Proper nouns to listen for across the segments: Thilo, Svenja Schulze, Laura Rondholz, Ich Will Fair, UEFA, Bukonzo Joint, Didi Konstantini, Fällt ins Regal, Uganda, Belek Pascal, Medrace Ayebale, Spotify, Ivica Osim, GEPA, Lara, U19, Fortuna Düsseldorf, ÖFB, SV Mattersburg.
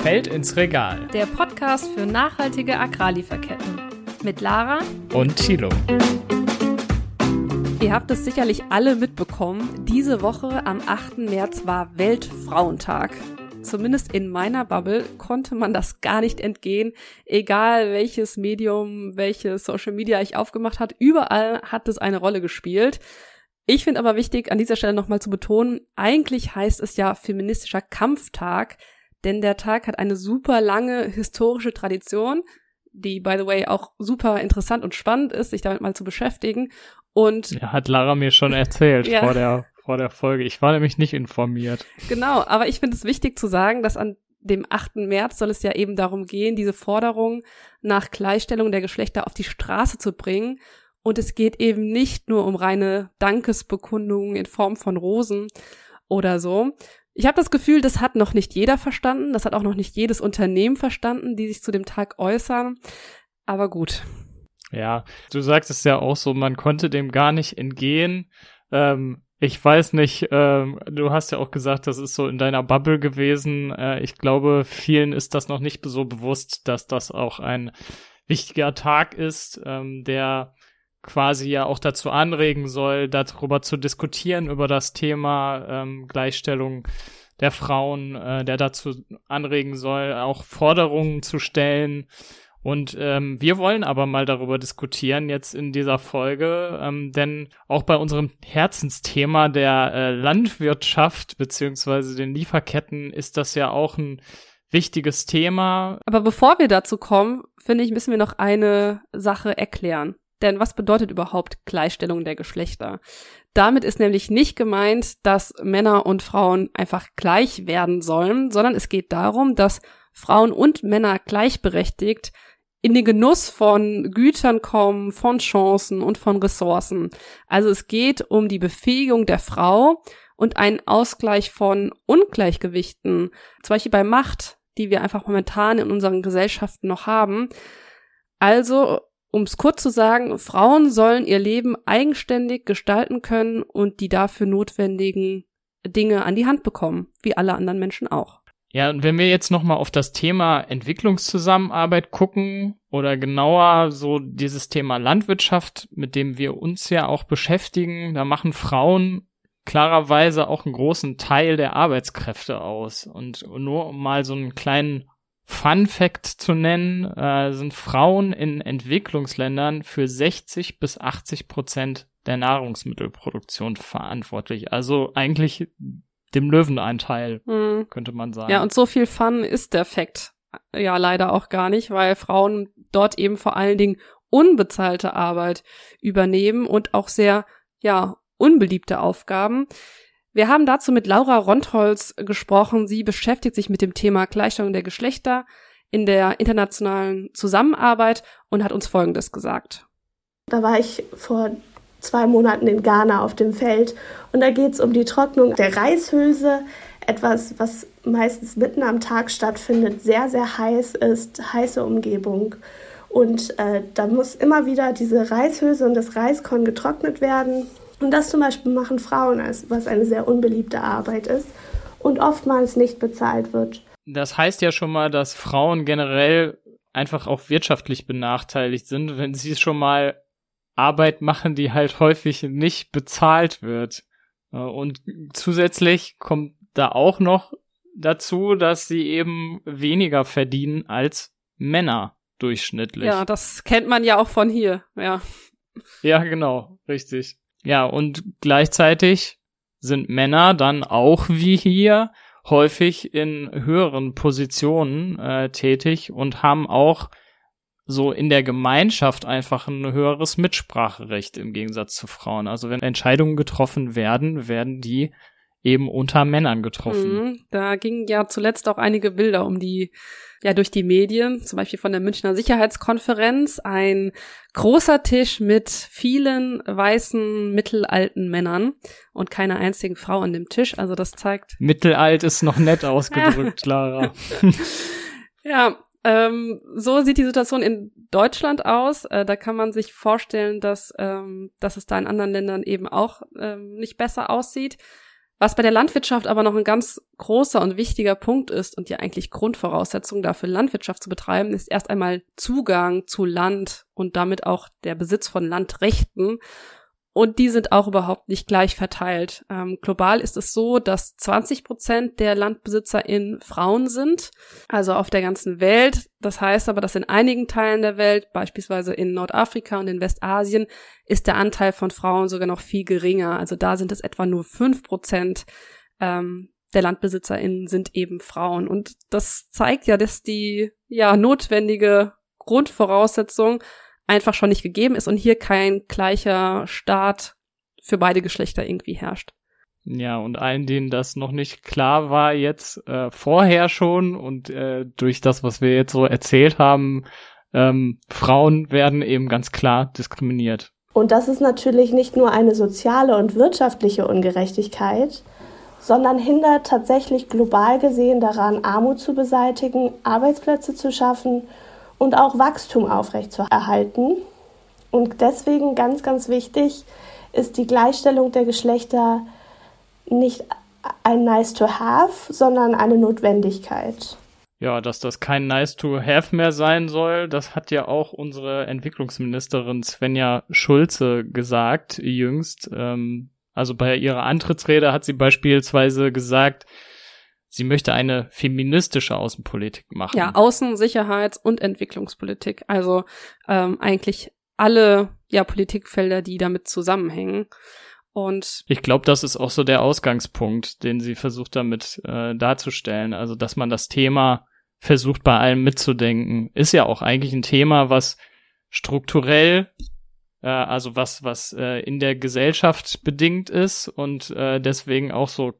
Fällt ins Regal. Der Podcast für nachhaltige Agrarlieferketten. Mit Lara und Thilo. Ihr habt es sicherlich alle mitbekommen. Diese Woche am 8. März war Weltfrauentag. Zumindest in meiner Bubble konnte man das gar nicht entgehen. Egal welches Medium, welche Social Media ich aufgemacht hat, überall hat es eine Rolle gespielt. Ich finde aber wichtig, an dieser Stelle nochmal zu betonen, eigentlich heißt es ja feministischer Kampftag, denn der Tag hat eine super lange historische Tradition, die, by the way, auch super interessant und spannend ist, sich damit mal zu beschäftigen. Und ja, hat Lara mir schon erzählt ja. vor der Folge. Ich war nämlich nicht informiert. Genau, aber ich finde es wichtig zu sagen, dass an dem 8. März soll es ja eben darum gehen, diese Forderung nach Gleichstellung der Geschlechter auf die Straße zu bringen. Und es geht eben nicht nur um reine Dankesbekundungen in Form von Rosen oder so. Ich habe das Gefühl, das hat noch nicht jeder verstanden. Das hat auch noch nicht jedes Unternehmen verstanden, die sich zu dem Tag äußern. Aber gut. Ja, du sagst es ja auch so, man konnte dem gar nicht entgehen. Ich weiß nicht, du hast ja auch gesagt, das ist so in deiner Bubble gewesen. Ich glaube, vielen ist das noch nicht so bewusst, dass das auch ein wichtiger Tag ist, der quasi ja auch dazu anregen soll, darüber zu diskutieren, über das Thema Gleichstellung der Frauen, der dazu anregen soll, auch Forderungen zu stellen. Und wir wollen aber mal darüber diskutieren jetzt in dieser Folge, denn auch bei unserem Herzensthema der Landwirtschaft beziehungsweise den Lieferketten ist das ja auch ein wichtiges Thema. Aber bevor wir dazu kommen, finde ich, müssen wir noch eine Sache erklären. Denn was bedeutet überhaupt Gleichstellung der Geschlechter? Damit ist nämlich nicht gemeint, dass Männer und Frauen einfach gleich werden sollen, sondern es geht darum, dass Frauen und Männer gleichberechtigt in den Genuss von Gütern kommen, von Chancen und von Ressourcen. Also es geht um die Befähigung der Frau und einen Ausgleich von Ungleichgewichten, zum Beispiel bei Macht, die wir einfach momentan in unseren Gesellschaften noch haben. Also, um es kurz zu sagen, Frauen sollen ihr Leben eigenständig gestalten können und die dafür notwendigen Dinge an die Hand bekommen, wie alle anderen Menschen auch. Ja, und wenn wir jetzt nochmal auf das Thema Entwicklungszusammenarbeit gucken oder genauer so dieses Thema Landwirtschaft, mit dem wir uns ja auch beschäftigen, da machen Frauen klarerweise auch einen großen Teil der Arbeitskräfte aus. Und nur um mal so einen kleinen Fun-Fact zu nennen, sind Frauen in Entwicklungsländern für 60-80% der Nahrungsmittelproduktion verantwortlich. Also eigentlich dem Löwenanteil, könnte man sagen. Ja, und so viel Fun ist der Fact ja leider auch gar nicht, weil Frauen dort eben vor allen Dingen unbezahlte Arbeit übernehmen und auch sehr, ja, unbeliebte Aufgaben. Wir haben dazu mit Laura Rondholz gesprochen. Sie beschäftigt sich mit dem Thema Gleichstellung der Geschlechter in der internationalen Zusammenarbeit und hat uns Folgendes gesagt. Da war ich vor 2 Monaten in Ghana auf dem Feld und da geht es um die Trocknung der Reishülse. Etwas, was meistens mitten am Tag stattfindet, sehr, sehr heiß ist, heiße Umgebung. Und da muss immer wieder diese Reishülse und das Reiskorn getrocknet werden. Und das zum Beispiel machen Frauen, was eine sehr unbeliebte Arbeit ist und oftmals nicht bezahlt wird. Das heißt ja schon mal, dass Frauen generell einfach auch wirtschaftlich benachteiligt sind, wenn sie schon mal Arbeit machen, die halt häufig nicht bezahlt wird. Und zusätzlich kommt da auch noch dazu, dass sie eben weniger verdienen als Männer durchschnittlich. Ja, das kennt man ja auch von hier, ja. Ja, genau, richtig. Ja, und gleichzeitig sind Männer dann auch wie hier häufig in höheren Positionen tätig und haben auch so in der Gemeinschaft einfach ein höheres Mitspracherecht im Gegensatz zu Frauen. Also wenn Entscheidungen getroffen werden, werden die eben unter Männern getroffen. Da gingen ja zuletzt auch einige Bilder um die, ja, durch die Medien, zum Beispiel von der Münchner Sicherheitskonferenz, ein großer Tisch mit vielen weißen, mittelalten Männern und keiner einzigen Frau an dem Tisch, also das zeigt... Mittelalt ist noch nett ausgedrückt, Lara. Ja, so sieht die Situation in Deutschland aus. Da kann man sich vorstellen, dass es da in anderen Ländern eben auch nicht besser aussieht. Was bei der Landwirtschaft aber noch ein ganz großer und wichtiger Punkt ist und ja eigentlich Grundvoraussetzung dafür, Landwirtschaft zu betreiben, ist erst einmal Zugang zu Land und damit auch der Besitz von Landrechten. Und die sind auch überhaupt nicht gleich verteilt. Global ist es so, dass 20% der LandbesitzerInnen Frauen sind, also auf der ganzen Welt. Das heißt aber, dass in einigen Teilen der Welt, beispielsweise in Nordafrika und in Westasien, ist der Anteil von Frauen sogar noch viel geringer. Also da sind es etwa nur 5% der LandbesitzerInnen sind eben Frauen. Und das zeigt ja, dass die notwendige Grundvoraussetzung einfach schon nicht gegeben ist und hier kein gleicher Start für beide Geschlechter irgendwie herrscht. Ja, und allen, denen das noch nicht klar war jetzt vorher schon und durch das, was wir jetzt so erzählt haben, Frauen werden eben ganz klar diskriminiert. Und das ist natürlich nicht nur eine soziale und wirtschaftliche Ungerechtigkeit, sondern hindert tatsächlich global gesehen daran, Armut zu beseitigen, Arbeitsplätze zu schaffen und auch Wachstum aufrechtzuerhalten. Und deswegen ganz, ganz wichtig ist die Gleichstellung der Geschlechter nicht ein Nice-to-have, sondern eine Notwendigkeit. Ja, dass das kein Nice-to-have mehr sein soll, das hat ja auch unsere Entwicklungsministerin Svenja Schulze gesagt, jüngst. Also bei ihrer Antrittsrede hat sie beispielsweise gesagt, sie möchte eine feministische Außenpolitik machen. Ja, Außen-, Sicherheits- und Entwicklungspolitik. Also eigentlich alle Politikfelder, die damit zusammenhängen. Und ich glaube, das ist auch so der Ausgangspunkt, den sie versucht damit darzustellen. Also, dass man das Thema versucht, bei allem mitzudenken. Ist ja auch eigentlich ein Thema, was strukturell, also was in der Gesellschaft bedingt ist und deswegen auch so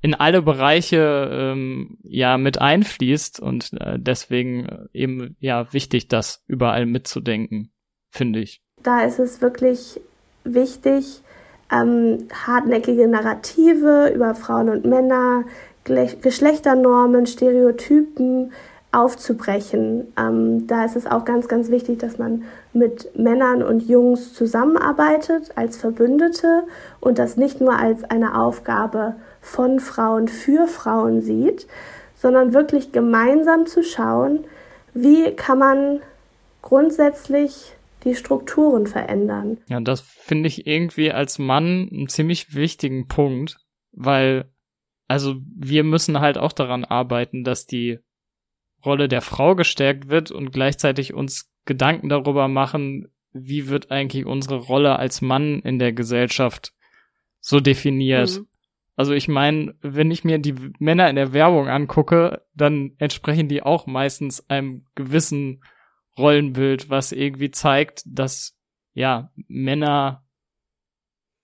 in alle Bereiche mit einfließt und deswegen eben wichtig, das überall mitzudenken, finde ich. Da ist es wirklich wichtig, hartnäckige Narrative über Frauen und Männer, Geschlechternormen, Stereotypen aufzubrechen. Da ist es auch ganz, ganz wichtig, dass man mit Männern und Jungs zusammenarbeitet als Verbündete und das nicht nur als eine Aufgabe von Frauen für Frauen sieht, sondern wirklich gemeinsam zu schauen, wie kann man grundsätzlich die Strukturen verändern. Ja, das finde ich irgendwie als Mann einen ziemlich wichtigen Punkt, weil also wir müssen halt auch daran arbeiten, dass die Rolle der Frau gestärkt wird und gleichzeitig uns Gedanken darüber machen, wie wird eigentlich unsere Rolle als Mann in der Gesellschaft so definiert. Mhm. Also ich meine, wenn ich mir die Männer in der Werbung angucke, dann entsprechen die auch meistens einem gewissen Rollenbild, was irgendwie zeigt, dass Männer,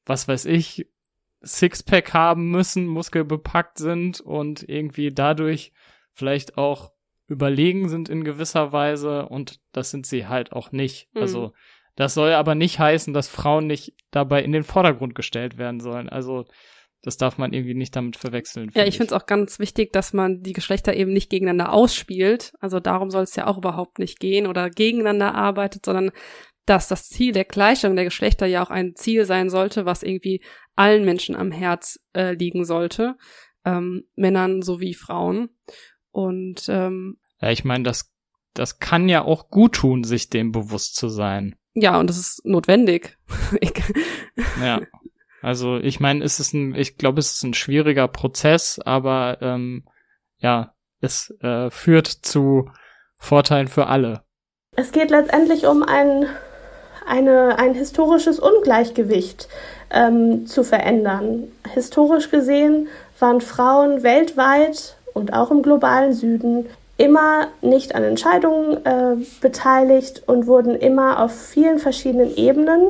was weiß ich, Sixpack haben müssen, muskelbepackt sind und irgendwie dadurch vielleicht auch überlegen sind in gewisser Weise und das sind sie halt auch nicht. Mhm. Also das soll aber nicht heißen, dass Frauen nicht dabei in den Vordergrund gestellt werden sollen. Also das darf man irgendwie nicht damit verwechseln. Ja, ich finde es auch ganz wichtig, dass man die Geschlechter eben nicht gegeneinander ausspielt. Also darum soll es ja auch überhaupt nicht gehen oder gegeneinander arbeitet, sondern dass das Ziel der Gleichstellung der Geschlechter ja auch ein Ziel sein sollte, was irgendwie allen Menschen am Herz liegen sollte, Männern sowie Frauen. Und ich meine, das kann ja auch gut tun, sich dem bewusst zu sein. Ja, und das ist notwendig. Ja. Also ich meine, es ist ein schwieriger Prozess, aber es führt zu Vorteilen für alle. Es geht letztendlich um ein historisches Ungleichgewicht zu verändern. Historisch gesehen waren Frauen weltweit und auch im globalen Süden immer nicht an Entscheidungen beteiligt und wurden immer auf vielen verschiedenen Ebenen,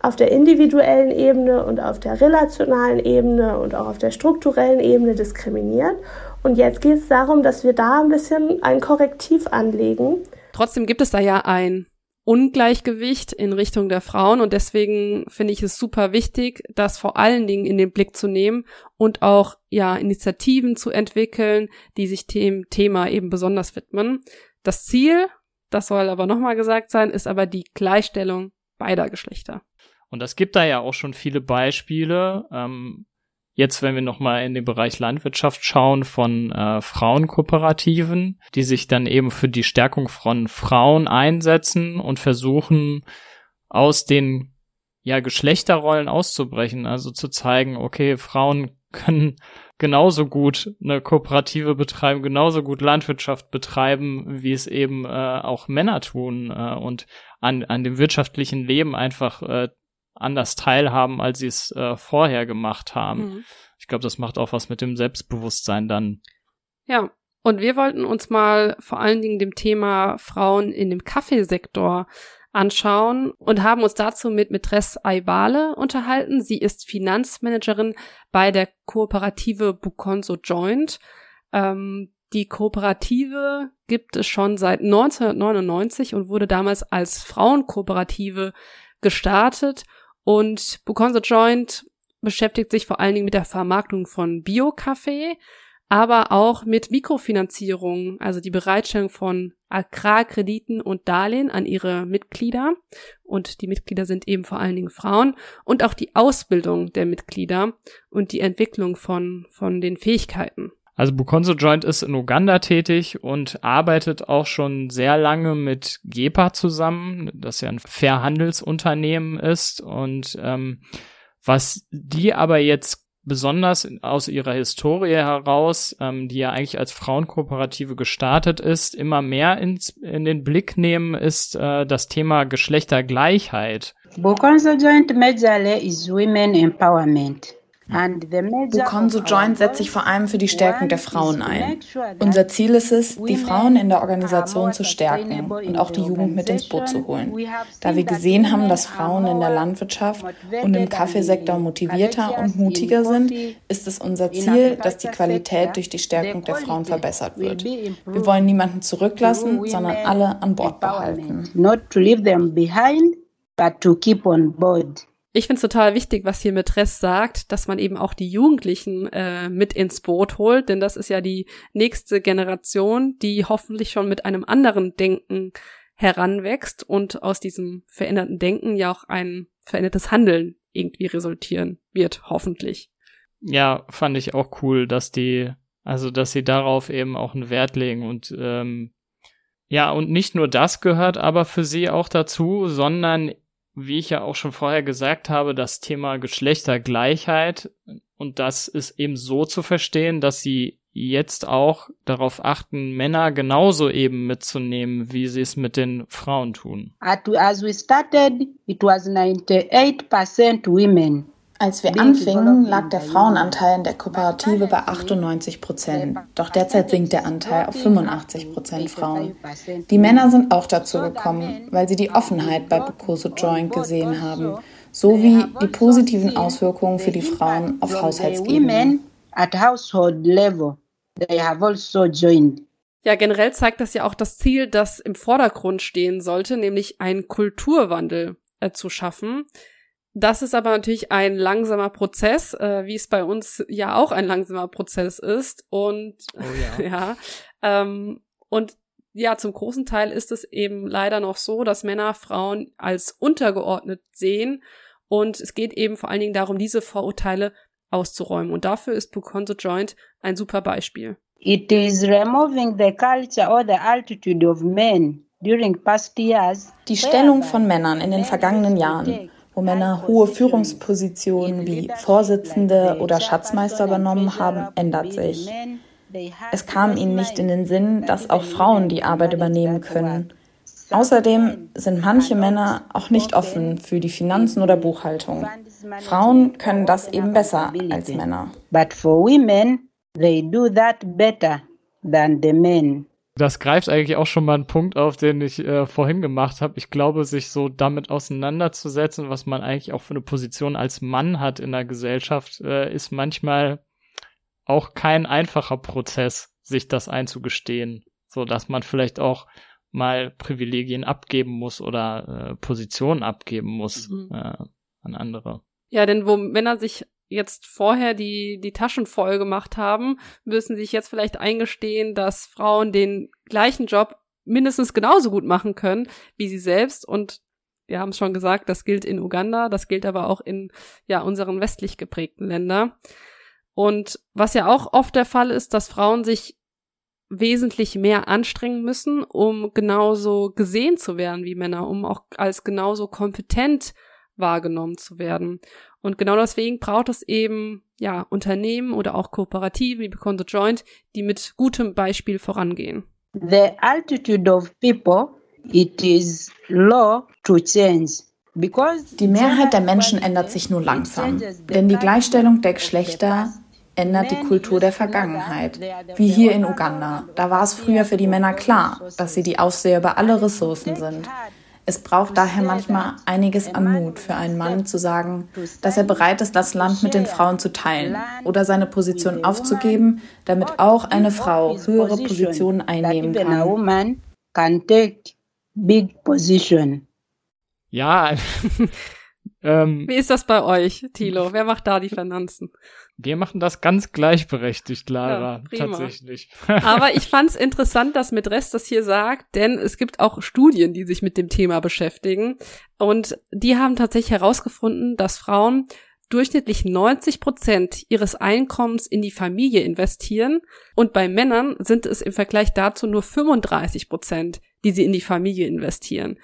auf der individuellen Ebene und auf der relationalen Ebene und auch auf der strukturellen Ebene diskriminiert. Und jetzt geht es darum, dass wir da ein bisschen ein Korrektiv anlegen. Trotzdem gibt es da ja ein Ungleichgewicht in Richtung der Frauen und deswegen finde ich es super wichtig, das vor allen Dingen in den Blick zu nehmen und auch Initiativen zu entwickeln, die sich dem Thema eben besonders widmen. Das Ziel, das soll aber nochmal gesagt sein, ist aber die Gleichstellung beider Geschlechter. Und es gibt da ja auch schon viele Beispiele. Jetzt, wenn wir nochmal in den Bereich Landwirtschaft schauen, von Frauenkooperativen, die sich dann eben für die Stärkung von Frauen einsetzen und versuchen, aus den Geschlechterrollen auszubrechen. Also zu zeigen, okay, Frauen können genauso gut eine Kooperative betreiben, genauso gut Landwirtschaft betreiben, wie es eben auch Männer tun und an dem wirtschaftlichen Leben einfach anders teilhaben, als sie es vorher gemacht haben. Mhm. Ich glaube, das macht auch was mit dem Selbstbewusstsein dann. Ja, und wir wollten uns mal vor allen Dingen dem Thema Frauen in dem Kaffeesektor anschauen und haben uns dazu mit Medrace Ayebale unterhalten. Sie ist Finanzmanagerin bei der Kooperative Bukonzo Joint. Die Kooperative gibt es schon seit 1999 und wurde damals als Frauenkooperative gestartet. Und Bukonzo Joint beschäftigt sich vor allen Dingen mit der Vermarktung von Bio-Kaffee, aber auch mit Mikrofinanzierung, also die Bereitstellung von Agrarkrediten und Darlehen an ihre Mitglieder. Und die Mitglieder sind eben vor allen Dingen Frauen. Und auch die Ausbildung der Mitglieder und die Entwicklung von den Fähigkeiten. Also Bukonzo Joint ist in Uganda tätig und arbeitet auch schon sehr lange mit GEPA zusammen, das ja ein Fairhandelsunternehmen ist. Und was die aber jetzt besonders aus ihrer Historie heraus, die ja eigentlich als Frauenkooperative gestartet ist, immer mehr in den Blick nehmen, ist das Thema Geschlechtergleichheit. Bukonzo Joint majorly is women empowerment. Bukonzo Joint setzt sich vor allem für die Stärkung der Frauen ein. Unser Ziel ist es, die Frauen in der Organisation zu stärken und auch die Jugend mit ins Boot zu holen, da wir gesehen haben, dass Frauen in der Landwirtschaft und im Kaffeesektor motivierter und mutiger sind, ist es unser Ziel, dass die Qualität durch die Stärkung der Frauen verbessert wird. Wir wollen niemanden zurücklassen, sondern alle an Bord behalten. Ich finde es total wichtig, was hier Medrace sagt, dass man eben auch die Jugendlichen mit ins Boot holt, denn das ist ja die nächste Generation, die hoffentlich schon mit einem anderen Denken heranwächst und aus diesem veränderten Denken ja auch ein verändertes Handeln irgendwie resultieren wird, hoffentlich. Ja, fand ich auch cool, dass sie darauf eben auch einen Wert legen und und nicht nur das gehört aber für sie auch dazu, sondern wie ich ja auch schon vorher gesagt habe, das Thema Geschlechtergleichheit, und das ist eben so zu verstehen, dass sie jetzt auch darauf achten, Männer genauso eben mitzunehmen, wie sie es mit den Frauen tun. As we started, it was 98% women. Als wir anfingen, lag der Frauenanteil in der Kooperative bei 98%. Doch derzeit sinkt der Anteil auf 85% Frauen. Die Männer sind auch dazu gekommen, weil sie die Offenheit bei Bukonzo Joint gesehen haben, sowie die positiven Auswirkungen für die Frauen auf Haushaltsebene. Ja, generell zeigt das ja auch das Ziel, das im Vordergrund stehen sollte, nämlich einen Kulturwandel zu schaffen. Das ist aber natürlich ein langsamer Prozess, wie es bei uns ja auch ein langsamer Prozess ist. Und zum großen Teil ist es eben leider noch so, dass Männer Frauen als untergeordnet sehen. Und es geht eben vor allen Dingen darum, diese Vorurteile auszuräumen. Und dafür ist Bukonzo Joint ein super Beispiel. It is removing the culture or the attitude of men during past years. Die Stellung von Männern in den vergangenen Jahren, wo Männer hohe Führungspositionen wie Vorsitzende oder Schatzmeister übernommen haben, ändert sich. Es kam ihnen nicht in den Sinn, dass auch Frauen die Arbeit übernehmen können. Außerdem sind manche Männer auch nicht offen für die Finanzen oder Buchhaltung. Frauen können das eben besser als Männer. But for women, they do that better than the men. Das greift eigentlich auch schon mal einen Punkt auf, den ich vorhin gemacht habe. Ich glaube, sich so damit auseinanderzusetzen, was man eigentlich auch für eine Position als Mann hat in der Gesellschaft, ist manchmal auch kein einfacher Prozess, sich das einzugestehen, so dass man vielleicht auch mal Privilegien abgeben muss oder Positionen abgeben muss an andere. Ja, denn wo Männer sich jetzt vorher die Taschen voll gemacht haben, müssen sich jetzt vielleicht eingestehen, dass Frauen den gleichen Job mindestens genauso gut machen können wie sie selbst. Und wir haben es schon gesagt, das gilt in Uganda, das gilt aber auch in unseren westlich geprägten Ländern. Und was ja auch oft der Fall ist, dass Frauen sich wesentlich mehr anstrengen müssen, um genauso gesehen zu werden wie Männer, um auch als genauso kompetent wahrgenommen zu werden. Und genau deswegen braucht es eben ja Unternehmen oder auch Kooperativen wie Bukonzo Joint, die mit gutem Beispiel vorangehen. The altitude of people, it is low to change. Die Mehrheit der Menschen ändert sich nur langsam, denn die Gleichstellung der Geschlechter ändert die Kultur der Vergangenheit, wie hier in Uganda. Da war es früher für die Männer klar, dass sie die Aufseher über alle Ressourcen sind. Es braucht daher manchmal einiges an Mut für einen Mann zu sagen, dass er bereit ist, das Land mit den Frauen zu teilen oder seine Position aufzugeben, damit auch eine Frau höhere Positionen einnehmen kann. Ja, wie ist das bei euch, Thilo? Wer macht da die Finanzen? Wir machen das ganz gleichberechtigt, Lara, ja, tatsächlich. Aber ich fand es interessant, dass Medrace das hier sagt, denn es gibt auch Studien, die sich mit dem Thema beschäftigen. Und die haben tatsächlich herausgefunden, dass Frauen durchschnittlich 90% ihres Einkommens in die Familie investieren. Und bei Männern sind es im Vergleich dazu nur 35%, die sie in die Familie investieren.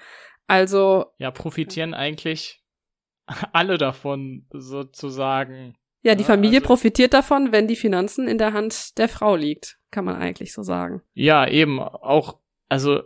Also ja, profitieren eigentlich alle davon, sozusagen. Ja, die Familie profitiert davon, wenn die Finanzen in der Hand der Frau liegt, kann man eigentlich so sagen. Ja, eben, auch, also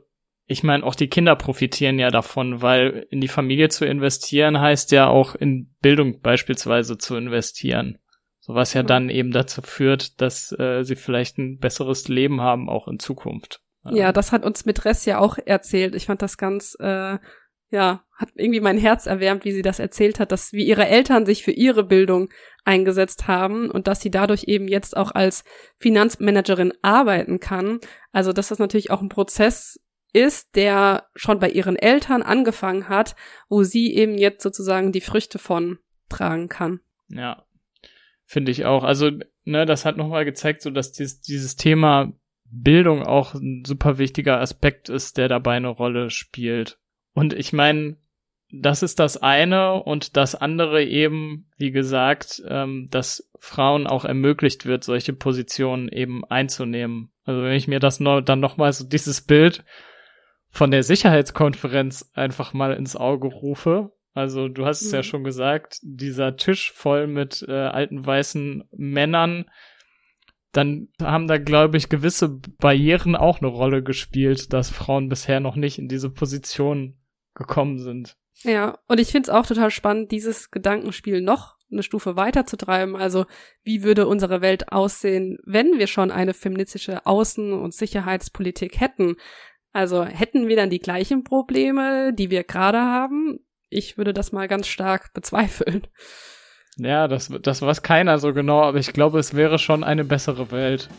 ich meine, auch die Kinder profitieren ja davon, weil in die Familie zu investieren heißt ja auch in Bildung beispielsweise zu investieren. So was ja dann eben dazu führt, dass sie vielleicht ein besseres Leben haben, auch in Zukunft. Ja, das hat uns Medrace ja auch erzählt. Ich fand das ganz, hat irgendwie mein Herz erwärmt, wie sie das erzählt hat, dass wie ihre Eltern sich für ihre Bildung eingesetzt haben und dass sie dadurch eben jetzt auch als Finanzmanagerin arbeiten kann. Also, dass das natürlich auch ein Prozess ist, der schon bei ihren Eltern angefangen hat, wo sie eben jetzt sozusagen die Früchte von tragen kann. Ja, finde ich auch. Also, ne, das hat nochmal gezeigt, so dass dieses Thema Bildung auch ein super wichtiger Aspekt ist, der dabei eine Rolle spielt. Und ich meine, das ist das eine und das andere eben, wie gesagt, dass Frauen auch ermöglicht wird, solche Positionen eben einzunehmen. Also wenn ich mir das dann nochmal so dieses Bild von der Sicherheitskonferenz einfach mal ins Auge rufe, also du hast es ja schon gesagt, dieser Tisch voll mit alten weißen Männern, dann haben da, glaube ich, gewisse Barrieren auch eine Rolle gespielt, dass Frauen bisher noch nicht in diese Position gekommen sind. Ja, und ich finde es auch total spannend, dieses Gedankenspiel noch eine Stufe weiter zu treiben. Also, wie würde unsere Welt aussehen, wenn wir schon eine feministische Außen- und Sicherheitspolitik hätten? Also, hätten wir dann die gleichen Probleme, die wir gerade haben? Ich würde das mal ganz stark bezweifeln. Ja, das weiß keiner so genau, aber ich glaube, es wäre schon eine bessere Welt.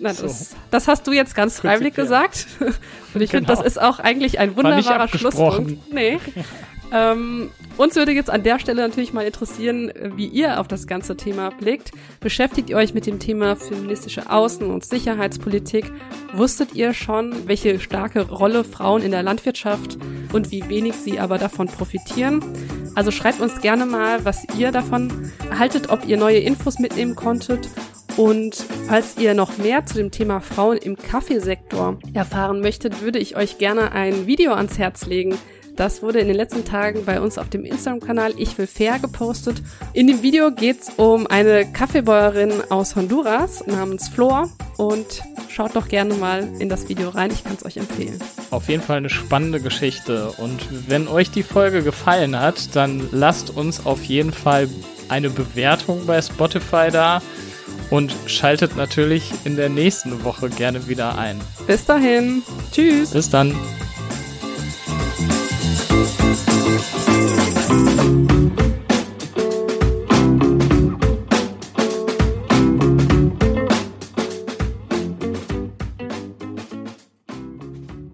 Na, so. Das hast du jetzt ganz freiwillig gesagt. Und ich finde, das ist auch eigentlich ein wunderbarer Schlusspunkt. Nee. Uns würde jetzt an der Stelle natürlich mal interessieren, wie ihr auf das ganze Thema blickt. Beschäftigt ihr euch mit dem Thema feministische Außen- und Sicherheitspolitik? Wusstet ihr schon, welche starke Rolle Frauen in der Landwirtschaft und wie wenig sie aber davon profitieren? Also schreibt uns gerne mal, was ihr davon haltet, ob ihr neue Infos mitnehmen konntet. Und falls ihr noch mehr zu dem Thema Frauen im Kaffeesektor erfahren möchtet, würde ich euch gerne ein Video ans Herz legen. Das wurde in den letzten Tagen bei uns auf dem Instagram-Kanal Ich Will Fair gepostet. In dem Video geht's um eine Kaffeebäuerin aus Honduras namens Flor. Und schaut doch gerne mal in das Video rein, ich kann es euch empfehlen. Auf jeden Fall eine spannende Geschichte. Und wenn euch die Folge gefallen hat, dann lasst uns auf jeden Fall eine Bewertung bei Spotify da. Und schaltet natürlich in der nächsten Woche gerne wieder ein. Bis dahin. Tschüss. Bis dann.